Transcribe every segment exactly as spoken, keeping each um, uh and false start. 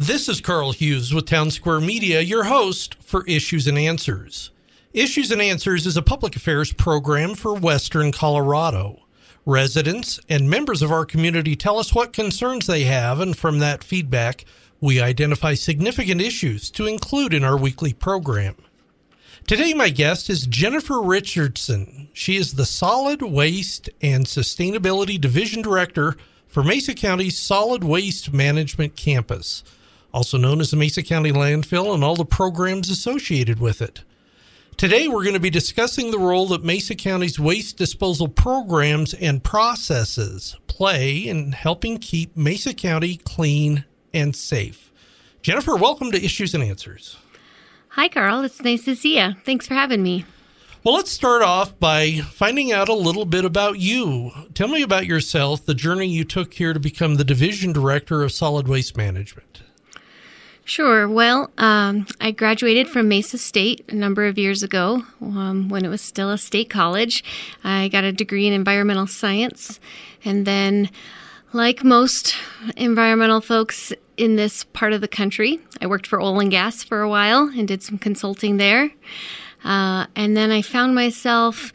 This is Carl Hughes with Town Square Media, your host for Issues and Answers. Issues and Answers is a public affairs program for Western Colorado. Residents and members of our community tell us what concerns they have, and from that feedback, we identify significant issues to include in our weekly program. Today, my guest is Jennifer Richardson. She is the Solid Waste and Sustainability Division Director for Mesa County's Solid Waste Management Campus, also known as the Mesa County Landfill and all the programs associated with it. Today, we're going to be discussing the role that Mesa County's waste disposal programs and processes play in helping keep Mesa County clean and safe. Jennifer, welcome to Issues and Answers. Hi, Carl. It's nice to see you. Thanks for having me. Well, let's start off by finding out a little bit about you. Tell me about yourself, the journey you took here to become the Division Director of Solid Waste Management. Sure. Well, um, I graduated from Mesa State a number of years ago um, when it was still a state college. I got a degree in environmental science, and then, like most environmental folks in this part of the country, I worked for oil and gas for a while and did some consulting there. Uh, and then I found myself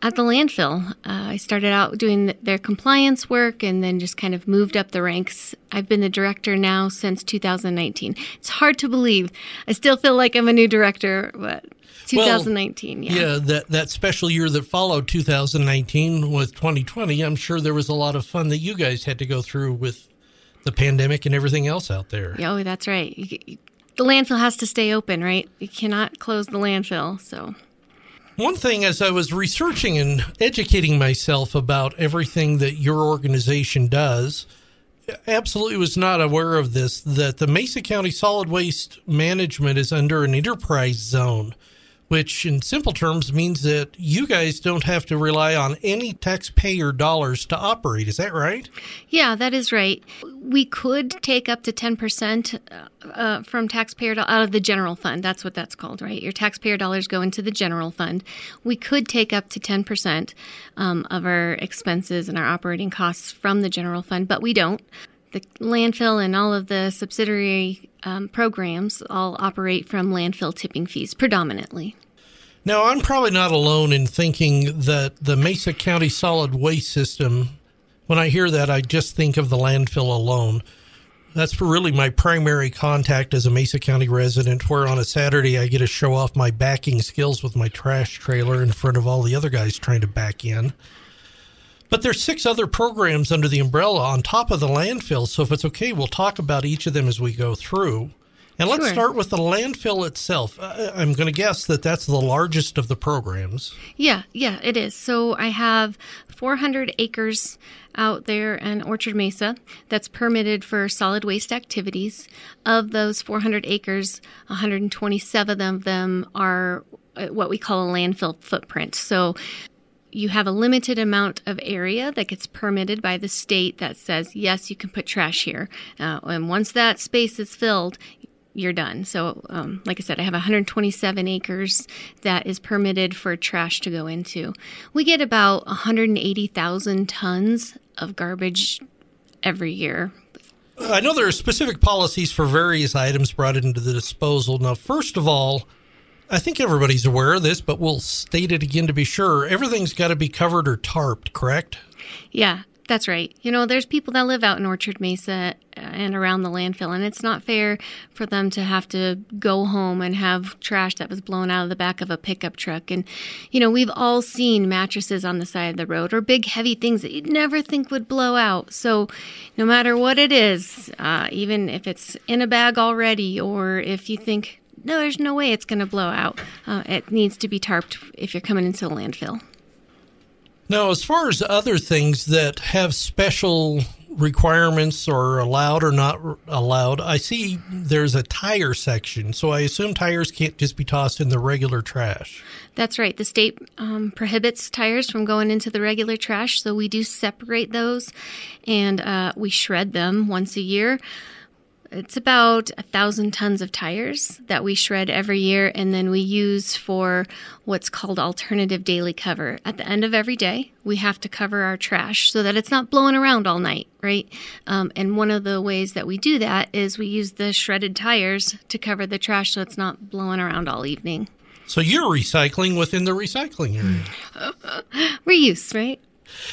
at the landfill. Uh, I started out doing the, their compliance work and then just kind of moved up the ranks. I've been the director now since two thousand nineteen. It's hard to believe. I still feel like I'm a new director, but two thousand nineteen, well, yeah. Yeah, that, that special year that followed two thousand nineteen with twenty twenty, I'm sure there was a lot of fun that you guys had to go through with the pandemic and everything else out there. Oh, that's right. You, you, the landfill has to stay open, right? You cannot close the landfill, so. One thing, as I was researching and educating myself about everything that your organization does, absolutely was not aware of this, that the Mesa County Solid Waste Management is under an enterprise zone, which in simple terms means that you guys don't have to rely on any taxpayer dollars to operate. Is that right? Yeah, that is right. We could take up to ten percent uh, from taxpayer do- out of the general fund. That's what that's called, right? Your taxpayer dollars go into the general fund. We could take up to ten percent um, of our expenses and our operating costs from the general fund, but we don't. The landfill and all of the subsidiary um, programs all operate from landfill tipping fees predominantly. Now, I'm probably not alone in thinking that the Mesa County solid waste system, when I hear that, I just think of the landfill alone. That's really my primary contact as a Mesa County resident, where on a Saturday I get to show off my backing skills with my trash trailer in front of all the other guys trying to back in. But there's six other programs under the umbrella on top of the landfill, so if it's okay, we'll talk about each of them as we go through. And let's sure. start with the landfill itself. I'm going to guess that that's the largest of the programs. Yeah, yeah, it is. So I have four hundred acres out there in Orchard Mesa that's permitted for solid waste activities. Of those four hundred acres, one hundred twenty-seven of them are what we call a landfill footprint. So you have a limited amount of area that gets permitted by the state that says, yes, you can put trash here. Uh, and once that space is filled, you're done. So, um, like I said, I have one hundred twenty-seven acres that is permitted for trash to go into. We get about one hundred eighty thousand tons of garbage every year. I know there are specific policies for various items brought into the disposal. Now, first of all, I think everybody's aware of this, but we'll state it again to be sure. Everything's got to be covered or tarped, correct? Yeah, that's right. You know, there's people that live out in Orchard Mesa and around the landfill, and it's not fair for them to have to go home and have trash that was blown out of the back of a pickup truck. And, you know, we've all seen mattresses on the side of the road or big, heavy things that you'd never think would blow out. So no matter what it is, uh, even if it's in a bag already or if you think, no, there's no way it's going to blow out. Uh, it needs to be tarped if you're coming into a landfill. Now, as far as other things that have special requirements or allowed or not allowed, I see there's a tire section. So I assume tires can't just be tossed in the regular trash. That's right. The state um, prohibits tires from going into the regular trash. So we do separate those and uh, we shred them once a year. It's about a thousand tons of tires that we shred every year, and then we use for what's called alternative daily cover. At the end of every day, we have to cover our trash so that it's not blowing around all night, right? Um, and one of the ways that we do that is we use the shredded tires to cover the trash so it's not blowing around all evening. So you're recycling within the recycling area. Reuse, right?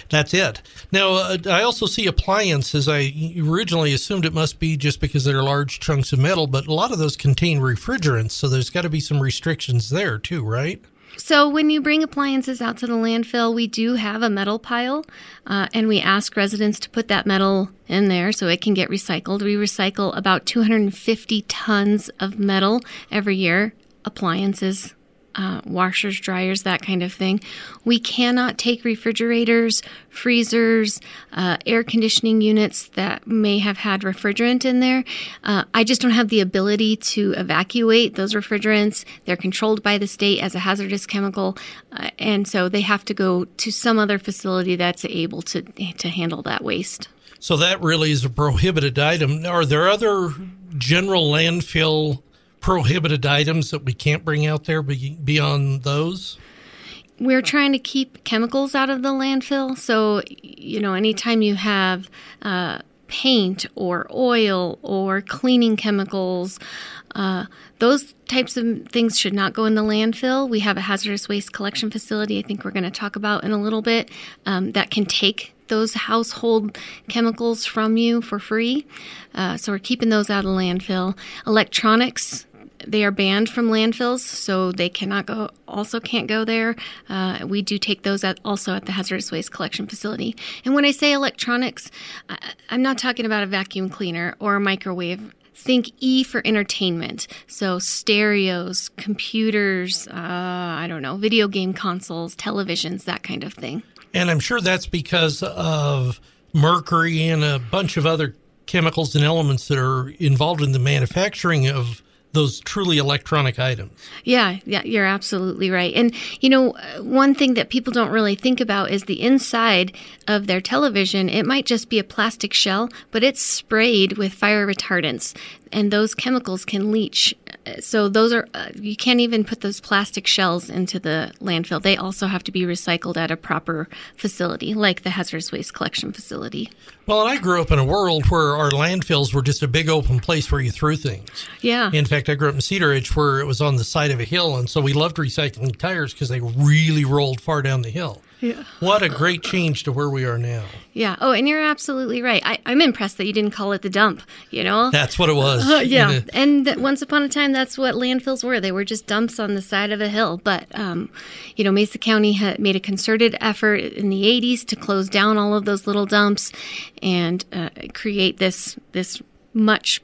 That's it. Now, uh, I also see appliances. I originally assumed it must be just because they're large chunks of metal, but a lot of those contain refrigerants, so there's got to be some restrictions there too, right? So when you bring appliances out to the landfill, we do have a metal pile, uh, and we ask residents to put that metal in there so it can get recycled. We recycle about two hundred fifty tons of metal every year, appliances, Uh, washers, dryers, that kind of thing. We cannot take refrigerators, freezers, uh, air conditioning units that may have had refrigerant in there. Uh, I just don't have the ability to evacuate those refrigerants. They're controlled by the state as a hazardous chemical, uh, and so they have to go to some other facility that's able to to handle that waste. So that really is a prohibited item. Are there other general landfill prohibited items that we can't bring out there beyond those? We're trying to keep chemicals out of the landfill. So, you know, anytime you have uh, paint or oil or cleaning chemicals, uh, those types of things should not go in the landfill. We have a hazardous waste collection facility I think we're going to talk about in a little bit um, that can take those household chemicals from you for free. Uh, so we're keeping those out of landfill. Electronics, they are banned from landfills, so they cannot go. Also can't go there. Uh, we do take those at, also at the hazardous waste collection facility. And when I say electronics, I, I'm not talking about a vacuum cleaner or a microwave. Think E for entertainment. So stereos, computers, uh, I don't know, video game consoles, televisions, that kind of thing. And I'm sure that's because of mercury and a bunch of other chemicals and elements that are involved in the manufacturing of those truly electronic items. Yeah, yeah, you're absolutely right. And, you know, one thing that people don't really think about is the inside of their television. It might just be a plastic shell, but it's sprayed with fire retardants, and those chemicals can leach. So those are, uh, you can't even put those plastic shells into the landfill. They also have to be recycled at a proper facility, like the hazardous waste collection facility. Well, and I grew up in a world where our landfills were just a big open place where you threw things. Yeah. In fact, I grew up in Cedar Ridge where it was on the side of a hill, and so we loved recycling tires because they really rolled far down the hill. Yeah. What a great change to where we are now. Yeah. Oh, and you're absolutely right. I, I'm impressed that you didn't call it the dump, you know? That's what it was. Uh, yeah. You know? And that once upon a time, that's what landfills were. They were just dumps on the side of a hill. But, um, you know, Mesa County had made a concerted effort in the eighties to close down all of those little dumps and uh, create this this much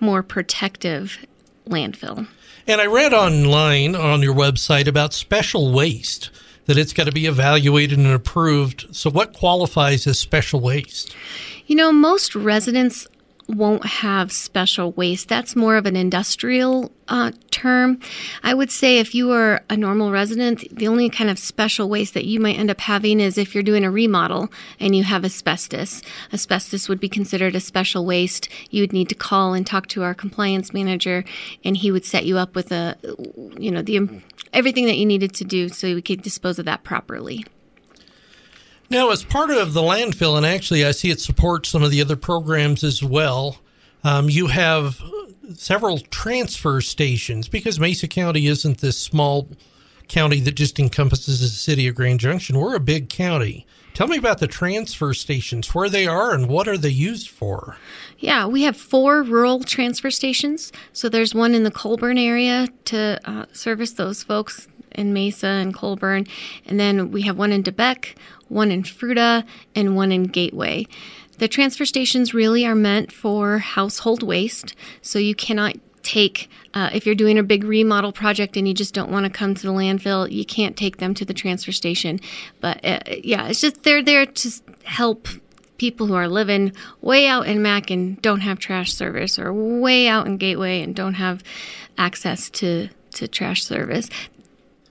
more protective landfill. And I read online on your website about special waste, that it's got to be evaluated and approved. So what qualifies as special waste? You know, most residents won't have special waste. That's more of an industrial uh, term. I would say if you are a normal resident, the only kind of special waste that you might end up having is if you're doing a remodel and you have asbestos. Asbestos would be considered a special waste. You would need to call and talk to our compliance manager, and he would set you up with a, you know, the everything that you needed to do so we could dispose of that properly. Now, as part of the landfill, and actually I see it supports some of the other programs as well, um, you have several transfer stations because Mesa County isn't this small county that just encompasses the city of Grand Junction. We're a big county. Tell me about the transfer stations, where they are and what are they used for? Yeah, we have four rural transfer stations. So there's one in the Colburn area to uh, service those folks in Mesa and Colburn. And then we have one in De Beque, one in Fruita, and one in Gateway. The transfer stations really are meant for household waste, so you cannot take, uh, if you're doing a big remodel project and you just don't want to come to the landfill, you can't take them to the transfer station. But uh, yeah, it's just they're there to help people who are living way out in Mack and don't have trash service, or way out in Gateway and don't have access to, to trash service.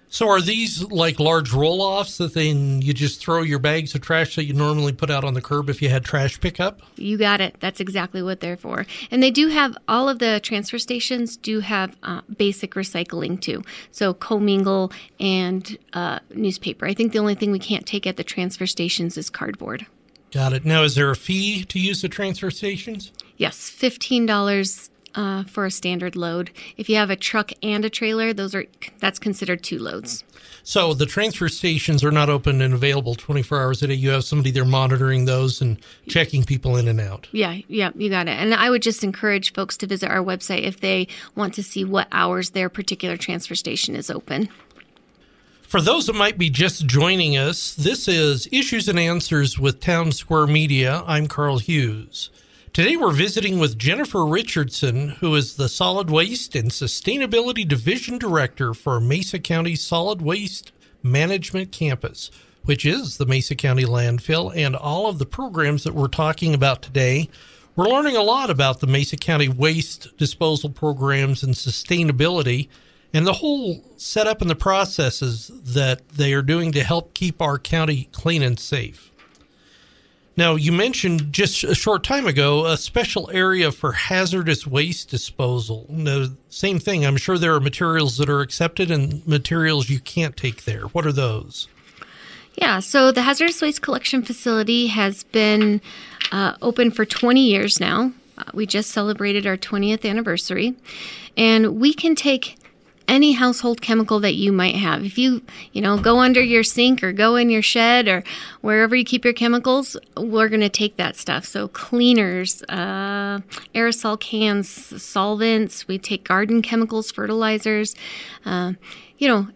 So are these like large roll-offs that then you just throw your bags of trash that you normally put out on the curb if you had trash pickup? You got it. That's exactly what they're for. And they do have, all of the transfer stations do have uh, basic recycling too. So commingle and uh, newspaper. I think the only thing we can't take at the transfer stations is cardboard. Got it. Now, is there a fee to use the transfer stations? Yes, fifteen dollars Uh, for a standard load. If you have a truck and a trailer, those are that's considered two loads. So the transfer stations are not open and available twenty-four hours a day. You have somebody there monitoring those and checking people in and out. Yeah, yeah, you got it. And I would just encourage folks to visit our website if they want to see what hours their particular transfer station is open. For those that might be just joining us, this is Issues and Answers with Town Square Media. I'm Carl Hughes. Today we're visiting with Jennifer Richardson, who is the Solid Waste and Sustainability Division Director for Mesa County Solid Waste Management Campus, which is the Mesa County landfill, and all of the programs that we're talking about today. We're learning a lot about the Mesa County waste disposal programs and sustainability and the whole setup and the processes that they are doing to help keep our county clean and safe. Now, you mentioned just a short time ago a special area for hazardous waste disposal. Now, same thing. I'm sure there are materials that are accepted and materials you can't take there. What are those? Yeah, so the hazardous waste collection facility has been uh, open for twenty years now. Uh, we just celebrated our twentieth anniversary, and we can take any household chemical that you might have. If you, you know, go under your sink or go in your shed or wherever you keep your chemicals, we're going to take that stuff. So cleaners, uh, aerosol cans, solvents, we take garden chemicals, fertilizers. Uh, you know,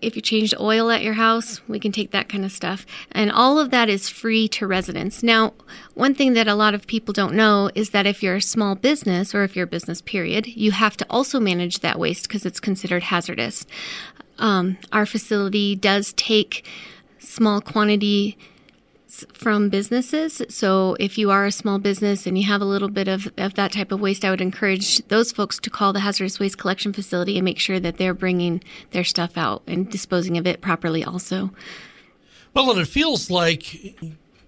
if you changed oil at your house, we can take that kind of stuff. And all of that is free to residents. Now, one thing that a lot of people don't know is that if you're a small business or if you're a business period, you have to also manage that waste because it's considered hazardous. Um, our facility does take small quantity from businesses. So if you are a small business and you have a little bit of, of that type of waste, I would encourage those folks to call the hazardous waste collection facility and make sure that they're bringing their stuff out and disposing of it properly also. Well, and it feels like,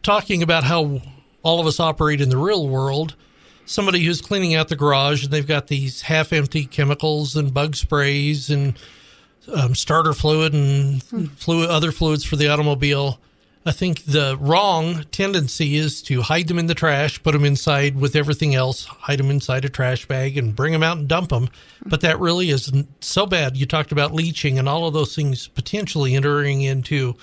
talking about how all of us operate in the real world, somebody who's cleaning out the garage and they've got these half-empty chemicals and bug sprays and um, starter fluid and hmm. fluid, other fluids for the automobile. I think the wrong tendency is to hide them in the trash, put them inside with everything else, hide them inside a trash bag and bring them out and dump them. But that really isn't so bad. You talked about leaching and all of those things potentially entering into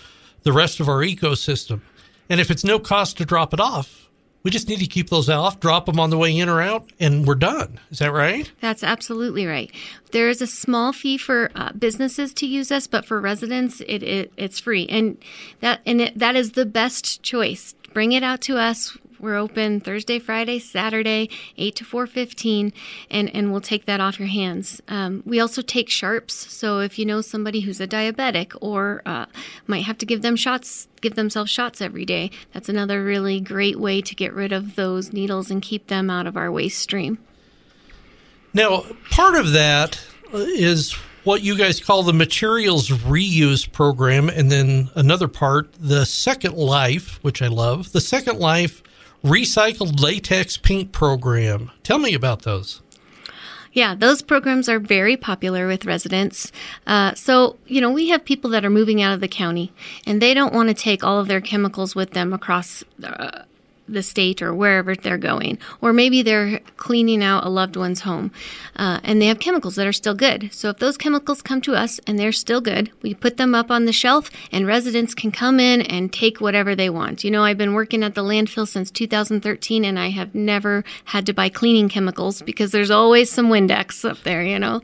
the rest of our ecosystem. And if it's no cost to drop it off, we just need to keep those off, drop them on the way in or out, and we're done. Is that right? That's absolutely right. There is a small fee for uh, businesses to use us, but for residents, it, it it's free. And that and it, that is the best choice. Bring it out to us. We're open Thursday, Friday, Saturday, eight to four fifteen, and, and we'll take that off your hands. Um, we also take sharps, so if you know somebody who's a diabetic or uh, might have to give them shots, give themselves shots every day, that's another really great way to get rid of those needles and keep them out of our waste stream. Now, part of that is what you guys call the materials reuse program, and then another part, the Second Life, which I love, the Second Life Recycled Latex Paint Program. Tell me about those. Yeah, those programs are very popular with residents. Uh, so, you know, we have people that are moving out of the county, and they don't want to take all of their chemicals with them across uh, the state or wherever they're going. Or maybe they're cleaning out a loved one's home, uh, and they have chemicals that are still good. So if those chemicals come to us and they're still good, we put them up on the shelf and residents can come in and take whatever they want. You know, I've been working at the landfill since two thousand thirteen, and I have never had to buy cleaning chemicals because there's always some Windex up there, you know.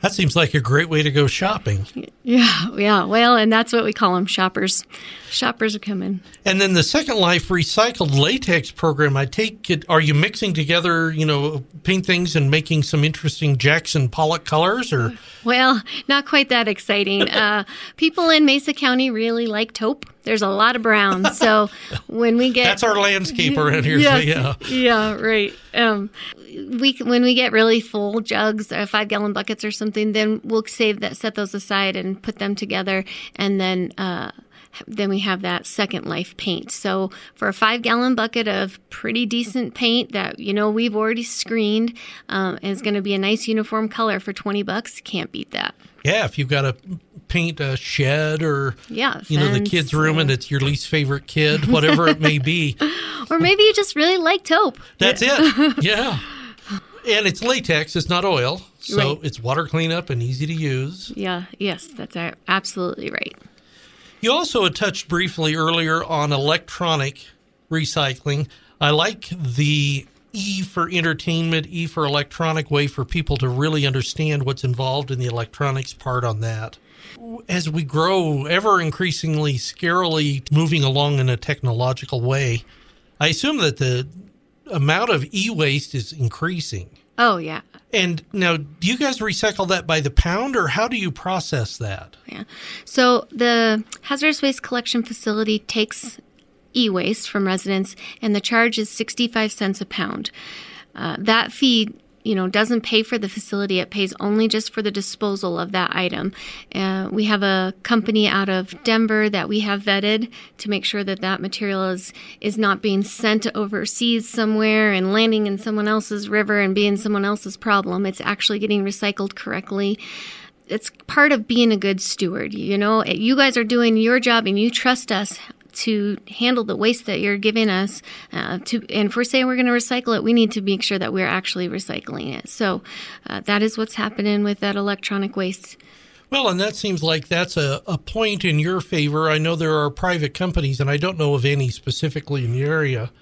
That seems like a great way to go shopping. Yeah, yeah. Well, and that's what we call them, shoppers. Shoppers are coming. And then the Second Life Recycled Latex Program, I take it, are you mixing together, you know, paint things and making some interesting Jackson Pollock colors? Or? Well, not quite that exciting. uh, people in Mesa County really like taupe. there's a lot of brown. So when we get... That's our landscaper in here. Yes, yeah, yeah, right. Um, we When we get really full jugs, uh, five-gallon buckets or something, then we'll save that, set those aside and put them together. And then... Uh, Then we have that Second Life paint. So for a five-gallon bucket of pretty decent paint that, you know, we've already screened, um, is going to be a nice uniform color for twenty bucks. Can't beat that. Yeah, if you've got to paint a shed or, yeah, fence, you know, the kid's room yeah. and it's your least favorite kid, whatever it may be. Or maybe you just really like taupe. That's it. Yeah. And it's latex. It's not oil. So right. It's water cleanup and easy to use. Yeah. Yes, that's absolutely right. You also had touched briefly earlier on electronic recycling. I like the E for entertainment, E for electronic, way for people to really understand what's involved in the electronics part on that. As we grow ever increasingly, scarily moving along in a technological way, I assume that the amount of e-waste is increasing. Oh, yeah. And now, do you guys recycle that by the pound, or how do you process that? Yeah. So the hazardous waste collection facility takes e-waste from residents, and the charge is sixty-five cents a pound. Uh, that fee, you know, doesn't pay for the facility. It pays only just for the disposal of that item. Uh, we have a company out of Denver that we have vetted to make sure that that material is, is not being sent overseas somewhere and landing in someone else's river and being someone else's problem. It's actually getting recycled correctly. It's part of being a good steward. You know, you guys are doing your job and you trust us to handle the waste that you're giving us. Uh, to, and if we're saying we're going to recycle it, we need to make sure that we're actually recycling it. So uh, that is what's happening with that electronic waste. Well, and that seems like that's a, a point in your favor. I know there are private companies, and I don't know of any specifically in the area,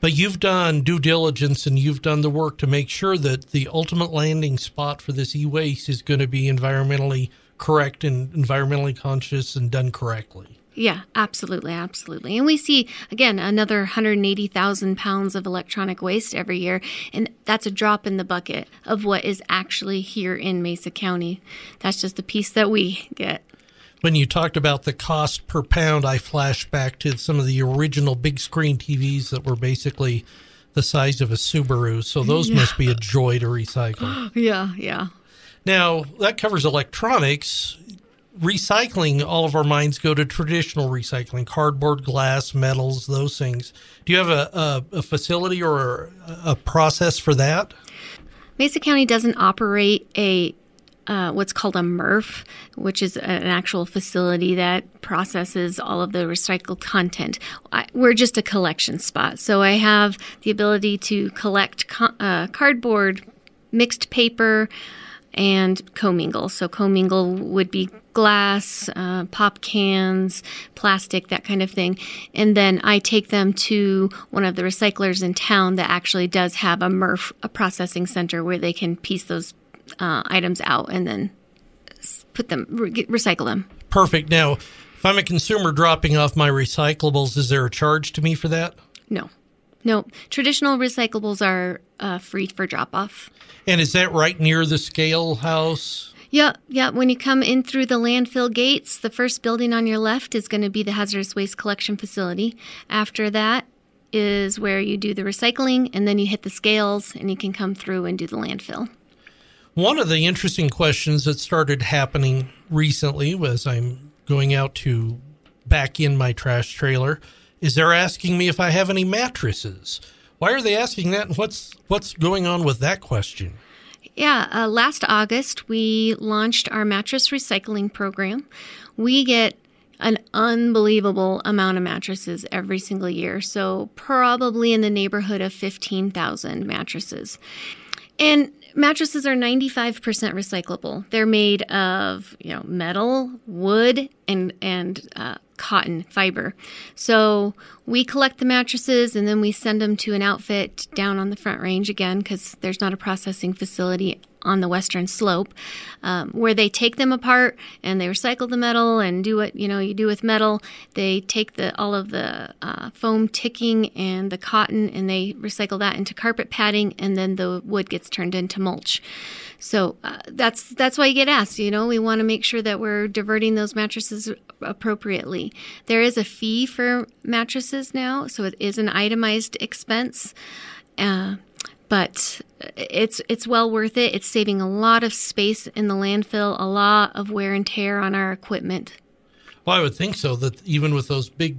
but you've done due diligence and you've done the work to make sure that the ultimate landing spot for this e-waste is going to be environmentally correct and environmentally conscious and done correctly. Yeah, absolutely, absolutely. And we see, again, another one hundred eighty thousand pounds of electronic waste every year, and that's a drop in the bucket of what is actually here in Mesa County. That's just the piece that we get. When you talked about the cost per pound, I flashed back to some of the original big screen T Vs that were basically the size of a Subaru, so those yeah. must be a joy to recycle. Yeah, yeah. Now, that covers electronics. Recycling, all of our minds go to traditional recycling, cardboard, glass, metals, those things. Do you have a, a, a facility or a process for that? Mesa County doesn't operate a uh, what's called a M R F, which is an actual facility that processes all of the recycled content. I, we're just a collection spot. So I have the ability to collect co- uh, cardboard, mixed paper, and commingle. So commingle would be glass, uh, pop cans, plastic, that kind of thing. And then I take them to one of the recyclers in town that actually does have a M R F, a processing center where they can piece those uh, items out and then put them, re- recycle them. Perfect. Now, if I'm a consumer dropping off my recyclables, is there a charge to me for that? No. No. Traditional recyclables are uh, free for drop-off. And is that right near the scale house? Yeah, yeah. When you come in through the landfill gates, the first building on your left is going to be the hazardous waste collection facility. After that is where you do the recycling, and then you hit the scales, and you can come through and do the landfill. One of the interesting questions that started happening recently was I'm going out to back in my trash trailer, is they're asking me if I have any mattresses. Why are they asking that, and what's, what's going on with that question? Yeah, uh, last August, we launched our mattress recycling program. We get an unbelievable amount of mattresses every single year, so probably in the neighborhood of fifteen thousand mattresses. And mattresses are ninety-five percent recyclable. They're made of, you know, metal, wood, and, and uh, cotton fiber. So we collect the mattresses and then we send them to an outfit down on the Front Range again, because there's not a processing facility on the western slope, um, where they take them apart and they recycle the metal and do what, you know, you do with metal. They take the all of the uh, foam ticking and the cotton and they recycle that into carpet padding, and then the wood gets turned into mulch. So uh, that's that's why you get asked. You know, we want to make sure that we're diverting those mattresses appropriately. There is a fee for mattresses now, so it is an itemized expense, uh, but it's it's well worth it. It's saving a lot of space in the landfill, a lot of wear and tear on our equipment. Well, I would think so, that even with those big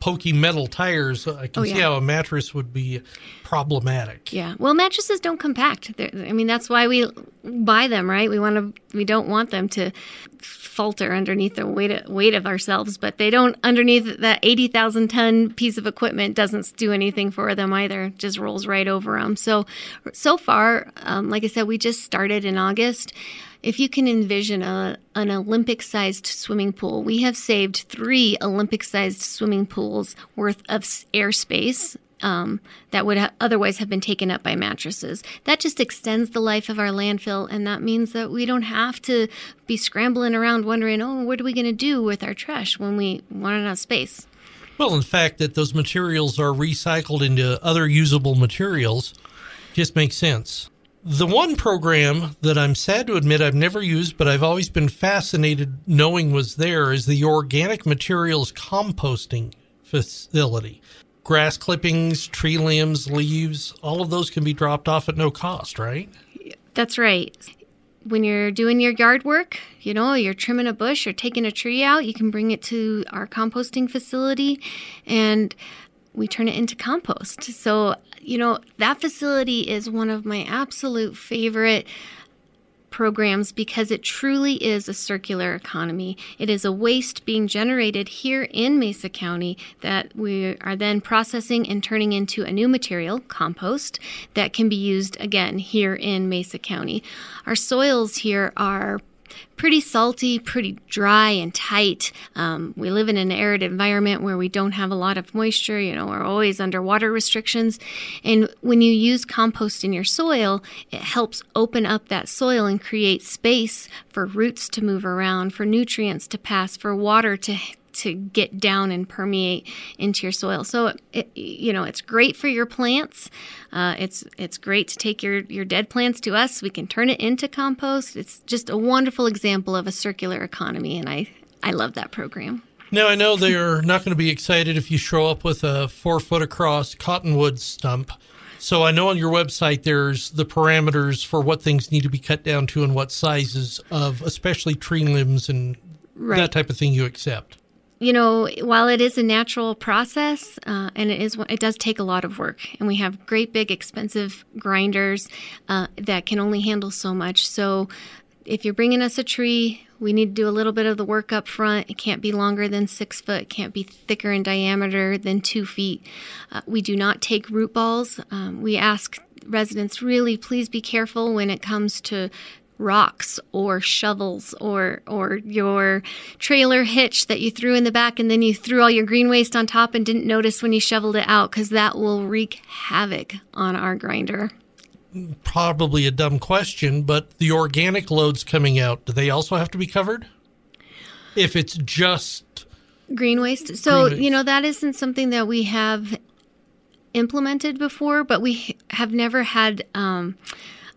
pokey metal tires, I can oh, yeah. see how a mattress would be problematic. Yeah. Well, mattresses don't compact. They're, I mean, that's why we buy them, right? We want to. We don't want them to falter underneath the weight of, weight of ourselves, but they don't underneath that eighty thousand ton piece of equipment doesn't do anything for them either. It just rolls right over them. So, so far, um, like I said, we just started in August. If you can envision a, an Olympic-sized swimming pool, we have saved three Olympic-sized swimming pools worth of airspace um, that would ha- otherwise have been taken up by mattresses. That just extends the life of our landfill, and that means that we don't have to be scrambling around wondering, oh, what are we going to do with our trash when we run out of space? Well, in fact, that those materials are recycled into other usable materials just makes sense. The one program that I'm sad to admit I've never used, but I've always been fascinated knowing was there, is the organic materials composting facility. Grass clippings, tree limbs, leaves, all of those can be dropped off at no cost, right? That's right. When you're doing your yard work, you know, you're trimming a bush or taking a tree out, you can bring it to our composting facility and we turn it into compost. So, you know, that facility is one of my absolute favorite programs because it truly is a circular economy. It is a waste being generated here in Mesa County that we are then processing and turning into a new material, compost, that can be used again here in Mesa County. Our soils here are pretty salty, pretty dry and tight. Um, we live in an arid environment where we don't have a lot of moisture. You know, we're always under water restrictions. And when you use compost in your soil, it helps open up that soil and create space for roots to move around, for nutrients to pass, for water to to get down and permeate into your soil. So, it, it, you know, it's great for your plants. Uh, it's it's great to take your, your dead plants to us. We can turn it into compost. It's just a wonderful example of a circular economy, and I, I love that program. Now, I know they're not going to be excited if you show up with a four-foot-across cottonwood stump. So I know on your website there's the parameters for what things need to be cut down to and what sizes of especially tree limbs and right. that type of thing you accept. You know, while it is a natural process, uh, and it is, it does take a lot of work, and we have great big expensive grinders uh, that can only handle so much. So if you're bringing us a tree, we need to do a little bit of the work up front. It can't be longer than six foot. It can't be thicker in diameter than two feet. Uh, we do not take root balls. Um, we ask residents, really, please be careful when it comes to rocks or shovels or or your trailer hitch that you threw in the back and then you threw all your green waste on top and didn't notice when you shoveled it out, because that will wreak havoc on our grinder. Probably a dumb question, but the organic loads coming out, do they also have to be covered if it's just green waste? So, green waste. You know, that isn't something that we have implemented before, but we have never had um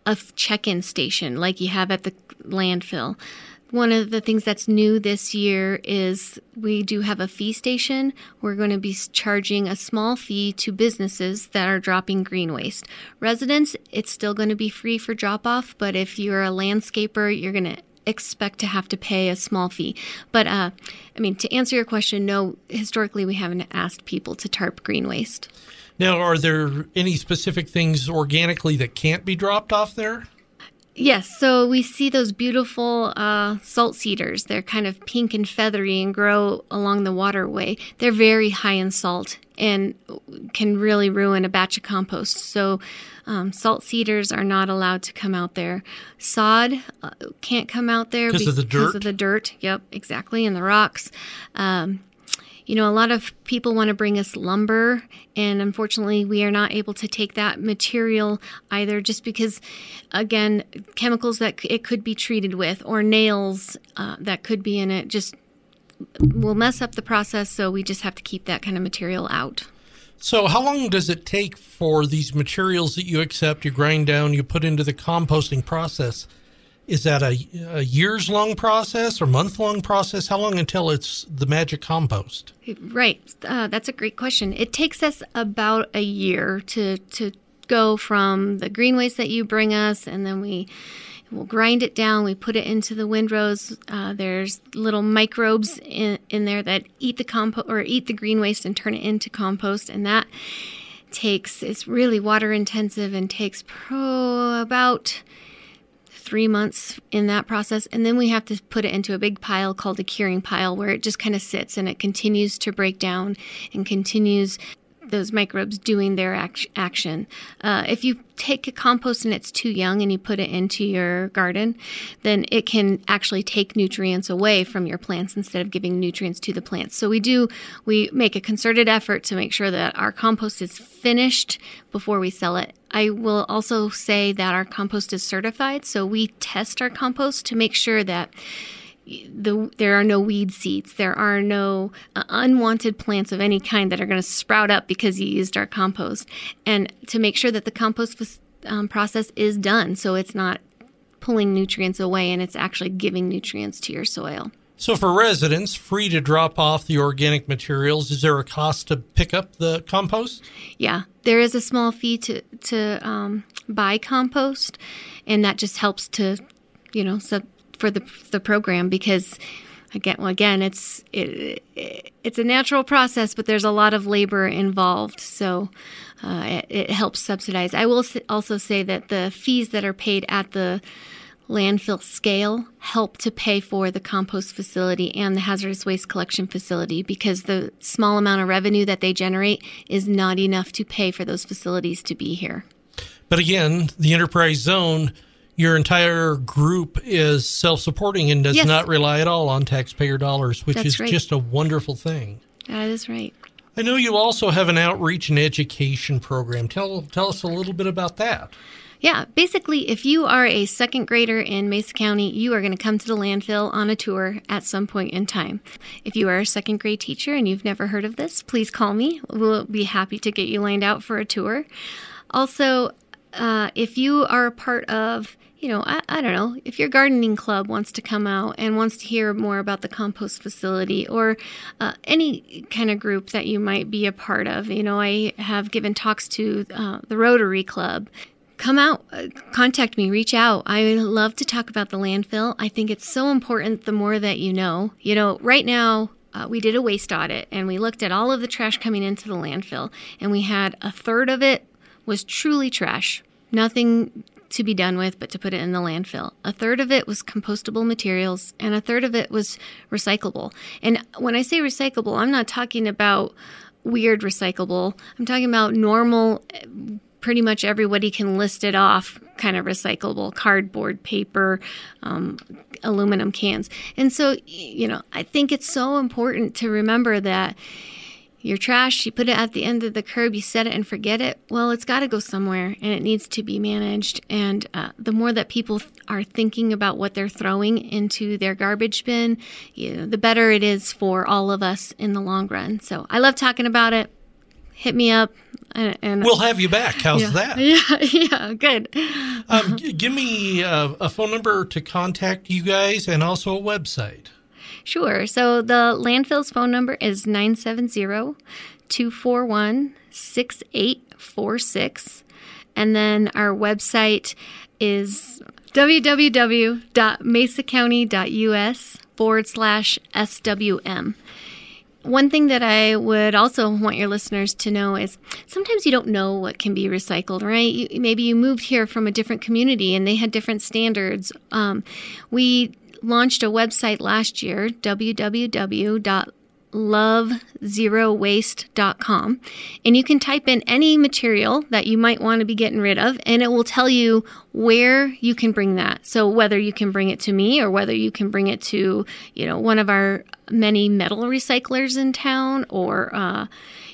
a check-in station like you have at the landfill. One of the things that's new this year is we do have a fee station. We're going to be charging a small fee to businesses that are dropping green waste. Residents, it's still going to be free for drop-off, but if you're a landscaper, you're going to expect to have to pay a small fee. But, uh, I mean, to answer your question, no, historically we haven't asked people to tarp green waste. Now, are there any specific things organically that can't be dropped off there? Yes. So we see those beautiful uh, salt cedars. They're kind of pink and feathery and grow along the waterway. They're very high in salt and can really ruin a batch of compost. So um, salt cedars are not allowed to come out there. Sod uh, can't come out there because of the dirt. Because of the dirt. Yep, exactly. And the rocks. Um You know, a lot of people want to bring us lumber, and unfortunately, we are not able to take that material either just because, again, chemicals that it could be treated with or nails uh, that could be in it just will mess up the process, so we just have to keep that kind of material out. So how long does it take for these materials that you accept, you grind down, you put into the composting process, Is that a, a years-long process or month-long process? How long until it's the magic compost? Right. Uh, that's a great question. It takes us about a year to to go from the green waste that you bring us, and then we will grind it down. We put it into the windrows. Uh, there's little microbes in, in there that eat the compost or eat the green waste and turn it into compost, and that takes. It's really water-intensive and takes pro about. three months in that process, and then we have to put it into a big pile called a curing pile, where it just kind of sits and it continues to break down and continues those microbes doing their act- action. Uh, if you take a compost and it's too young and you put it into your garden, then it can actually take nutrients away from your plants instead of giving nutrients to the plants. So we do, we make a concerted effort to make sure that our compost is finished before we sell it. I will also say that our compost is certified, so we test our compost to make sure that the, there are no weed seeds, there are no uh, unwanted plants of any kind that are going to sprout up because you used our compost, and to make sure that the compost um, process is done, so it's not pulling nutrients away and it's actually giving nutrients to your soil. So for residents, free to drop off the organic materials, is there a cost to pick up the compost? Yeah, there is a small fee to to um, buy compost, and that just helps to, you know, sub, for the the program because, again, well, again, it's it, it it's a natural process, but there's a lot of labor involved, so uh, it, it helps subsidize. I will also say that the fees that are paid at the landfill scale help to pay for the compost facility and the hazardous waste collection facility, because the small amount of revenue that they generate is not enough to pay for those facilities to be here. But again, the enterprise zone, your entire group is self-supporting and does yes. not rely at all on taxpayer dollars, which That's is right. just a wonderful thing. That is right. I know you also have an outreach and education program. Tell tell us a little bit about that. Yeah, basically, if you are a second grader in Mesa County, you are going to come to the landfill on a tour at some point in time. If you are a second grade teacher and you've never heard of this, please call me. We'll be happy to get you lined out for a tour. Also, uh, if you are a part of, you know, I, I don't know, if your gardening club wants to come out and wants to hear more about the compost facility, or uh, any kind of group that you might be a part of. You know, I have given talks to uh, the Rotary Club. Come out, contact me, reach out. I love to talk about the landfill. I think it's so important the more that you know. You know, right now uh, we did a waste audit and we looked at all of the trash coming into the landfill, and we had a third of it was truly trash. Nothing to be done with but to put it in the landfill. A third of it was compostable materials, and a third of it was recyclable. And when I say recyclable, I'm not talking about weird recyclable. I'm talking about normal, pretty much everybody can list it off, kind of recyclable: cardboard, paper, um, aluminum cans. And so, you know, I think it's so important to remember that your trash, you put it at the end of the curb, you set it and forget it. Well, it's got to go somewhere, and it needs to be managed. And uh, the more that people are thinking about what they're throwing into their garbage bin, you know, the better it is for all of us in the long run. So I love talking about it. Hit me up, and, and we'll have you back. How's yeah, that? Yeah, yeah, good. Um, g- give me a, a phone number to contact you guys, and also a website. Sure. So the landfill's phone number is nine seven zero, two four one, six eight four six, and then our website is www.mesacounty.us forward slash SWM. One thing that I would also want your listeners to know is sometimes you don't know what can be recycled, right? You, maybe you moved here from a different community and they had different standards. Um, we launched a website last year, w w w dot love zero waste dot com, and you can type in any material that you might want to be getting rid of, and it will tell you where you can bring that. So whether you can bring it to me, or whether you can bring it to, you know, one of our many metal recyclers in town, or uh,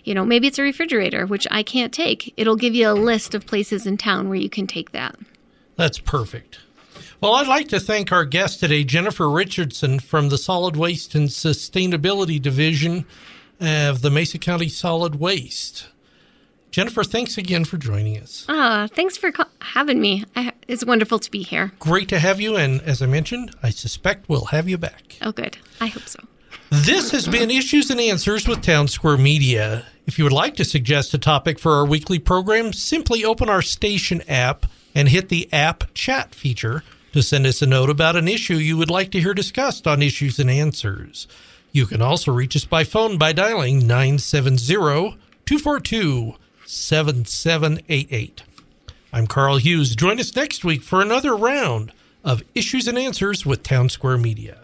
you know, maybe it's a refrigerator, which I can't take. It'll give you a list of places in town where you can take that. That's perfect. Well, I'd like to thank our guest today, Jennifer Richardson, from the Solid Waste and Sustainability Division of the Mesa County Solid Waste. Jennifer, thanks again for joining us. Ah, uh, thanks for co- having me. I, it's wonderful to be here. Great to have you, and as I mentioned, I suspect we'll have you back. Oh, good. I hope so. This has been Issues and Answers with Town Square Media. If you would like to suggest a topic for our weekly program, simply open our station app and hit the app chat feature to send us a note about an issue you would like to hear discussed on Issues and Answers. You can also reach us by phone by dialing nine seven zero, two four two, seven seven eight eight. I'm Carl Hughes. Join us next week for another round of Issues and Answers with Town Square Media.